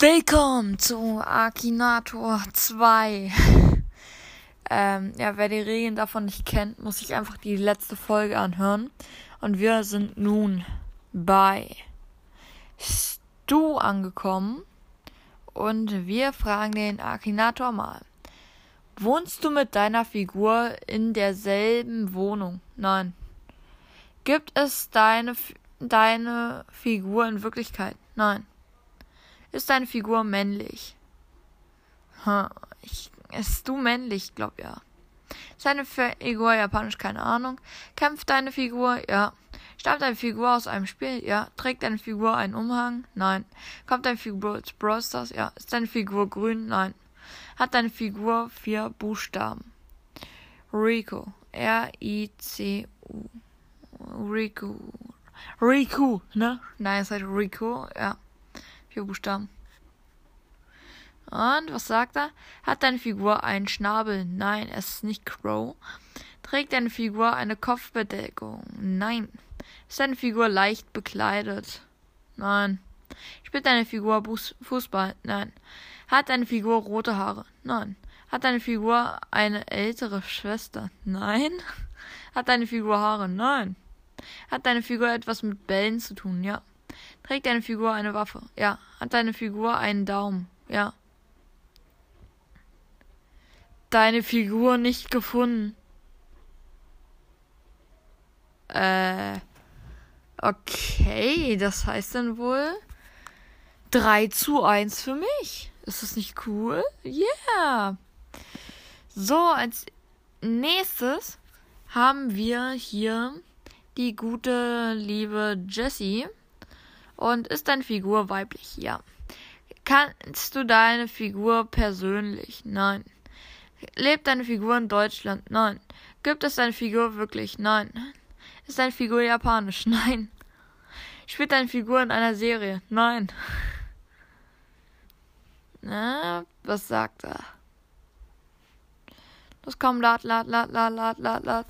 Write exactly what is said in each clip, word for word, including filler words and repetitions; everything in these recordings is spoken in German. Willkommen zu Akinator zwei. ähm, ja, wer die Regeln davon nicht kennt, muss sich einfach die letzte Folge anhören. Und wir sind nun bei Stu angekommen. Und wir fragen den Akinator mal. Wohnst du mit deiner Figur in derselben Wohnung? Nein. Gibt es deine, deine Figur in Wirklichkeit? Nein. Ist deine Figur männlich? Hm, ich, ist du männlich? Glaub ja. Ist deine Figur japanisch? Keine Ahnung. Kämpft deine Figur? Ja. Stammt deine Figur aus einem Spiel? Ja. Trägt deine Figur einen Umhang? Nein. Kommt deine Figur zu Broadstars? Ja. Ist deine Figur grün? Nein. Hat deine Figur vier Buchstaben? Rico. R-I-C-U. Rico. Rico, ne? Nein, es heißt Rico, ja. Vier Buchstaben. Und was sagt er? Hat deine Figur einen Schnabel? Nein, es ist nicht Crow. Trägt deine Figur eine Kopfbedeckung? Nein. Ist deine Figur leicht bekleidet? Nein. Spielt deine Figur Fußball? Nein. Hat deine Figur rote Haare? Nein. Hat deine Figur eine ältere Schwester? Nein. Hat deine Figur Haare? Nein. Hat deine Figur etwas mit Bällen zu tun? Ja. Trägt deine Figur eine Waffe? Ja. Hat deine Figur einen Daumen? Ja. Deine Figur nicht gefunden. Äh. Okay, das heißt dann wohl drei zu eins für mich. Ist das nicht cool? Yeah! So, als nächstes haben wir hier die gute, liebe Jessie. Und ist deine Figur weiblich? Ja. Kannst du deine Figur persönlich? Nein. Lebt deine Figur in Deutschland? Nein. Gibt es deine Figur wirklich? Nein. Ist deine Figur japanisch? Nein. Spielt deine Figur in einer Serie? Nein. Na, was sagt er? Los, komm, lad, lad, lad, lad, lad, lad, lad.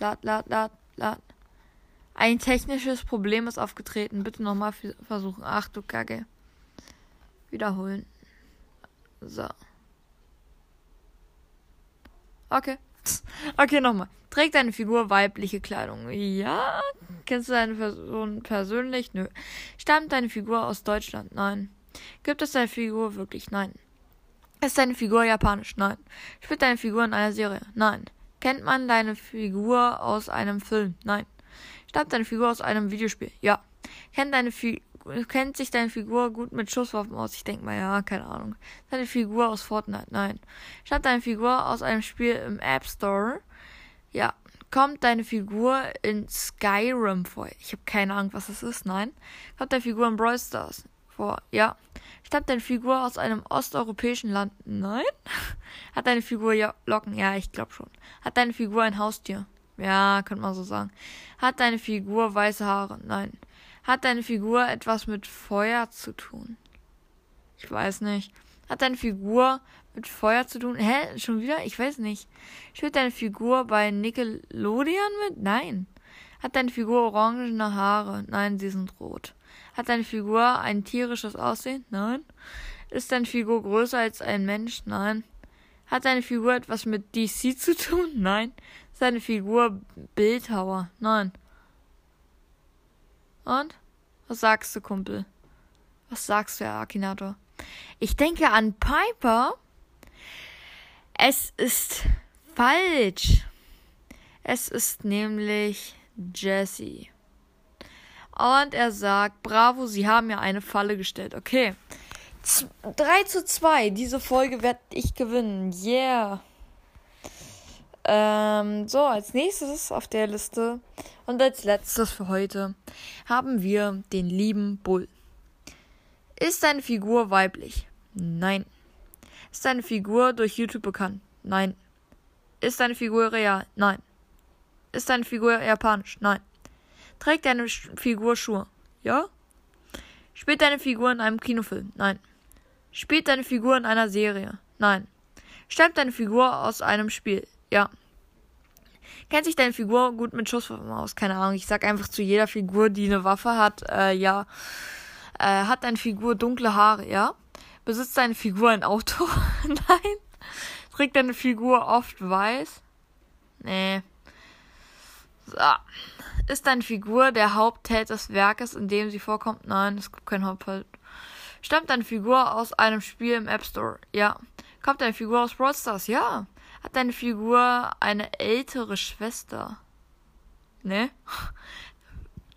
Lad, lad, lad, lad. Ein technisches Problem ist aufgetreten. Bitte nochmal versuchen. Ach du Kacke. Wiederholen. So. Okay. Okay, nochmal. Trägt deine Figur weibliche Kleidung? Ja. Kennst du deine Person persönlich? Nö. Stammt deine Figur aus Deutschland? Nein. Gibt es deine Figur wirklich? Nein. Ist deine Figur japanisch? Nein. Spielt deine Figur in einer Serie? Nein. Kennt man deine Figur aus einem Film? Nein. Stammt deine Figur aus einem Videospiel? Ja. Kennt deine Figur Kennt sich deine Figur gut mit Schusswaffen aus? Ich denke mal, ja, keine Ahnung. Deine Figur aus Fortnite? Nein. Stammt deine Figur aus einem Spiel im App Store? Ja. Kommt deine Figur in Skyrim vor? Ich habe keine Ahnung, was das ist. Nein. Kommt deine Figur in Brawl Stars vor? Ja. Stammt deine Figur aus einem osteuropäischen Land? Nein. Hat deine Figur ja Locken? Ja, ich glaube schon. Hat deine Figur ein Haustier? Ja, könnte man so sagen. Hat deine Figur weiße Haare? Nein. Hat deine Figur etwas mit Feuer zu tun? Ich weiß nicht. Hat deine Figur mit Feuer zu tun? Hä? Schon wieder? Ich weiß nicht. Spielt deine Figur bei Nickelodeon mit? Nein. Hat deine Figur orangene Haare? Nein, sie sind rot. Hat deine Figur ein tierisches Aussehen? Nein. Ist deine Figur größer als ein Mensch? Nein. Hat deine Figur etwas mit D C zu tun? Nein. Ist deine Figur Bildhauer? Nein. Und? Was sagst du, Kumpel? Was sagst du, Herr Akinator? Ich denke an Piper. Es ist falsch. Es ist nämlich Jesse. Und er sagt, bravo, Sie haben mir eine Falle gestellt. Okay. drei zu zwei. Diese Folge werde ich gewinnen. Yeah. Ähm, so, als nächstes auf der Liste und als letztes für heute haben wir den lieben Bull. Ist deine Figur weiblich? Nein. Ist deine Figur durch YouTube bekannt? Nein. Ist deine Figur real? Nein. Ist deine Figur japanisch? Nein. Trägt deine Figur Schuhe? Ja. Spielt deine Figur in einem Kinofilm? Nein. Spielt deine Figur in einer Serie? Nein. Stammt deine Figur aus einem Spiel? Ja. Kennt sich deine Figur gut mit Schusswaffen aus? Keine Ahnung, ich sag einfach zu jeder Figur, die eine Waffe hat, äh, ja. Äh, hat deine Figur dunkle Haare, ja? Besitzt deine Figur ein Auto? Nein. Trägt deine Figur oft weiß? Nee. So. Ist deine Figur der Hauptheld des Werkes, in dem sie vorkommt? Nein, es gibt keinen Hauptheld. Stammt deine Figur aus einem Spiel im App Store? Ja. Kommt deine Figur aus Broadstars? Ja. Hat deine Figur eine ältere Schwester? Ne?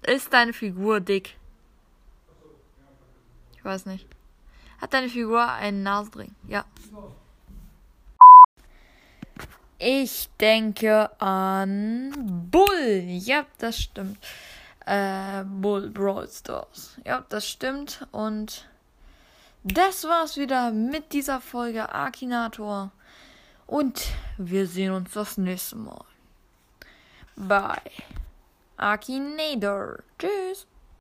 Ist deine Figur dick? Ich weiß nicht. Hat deine Figur einen Nasenring? Ja. Ich denke an Bull. Ja, das stimmt. Äh, Bull, Broadstars. Ja, das stimmt. Und das war's wieder mit dieser Folge Akinator. Und wir sehen uns das nächste Mal. Bye. Akinator. Tschüss.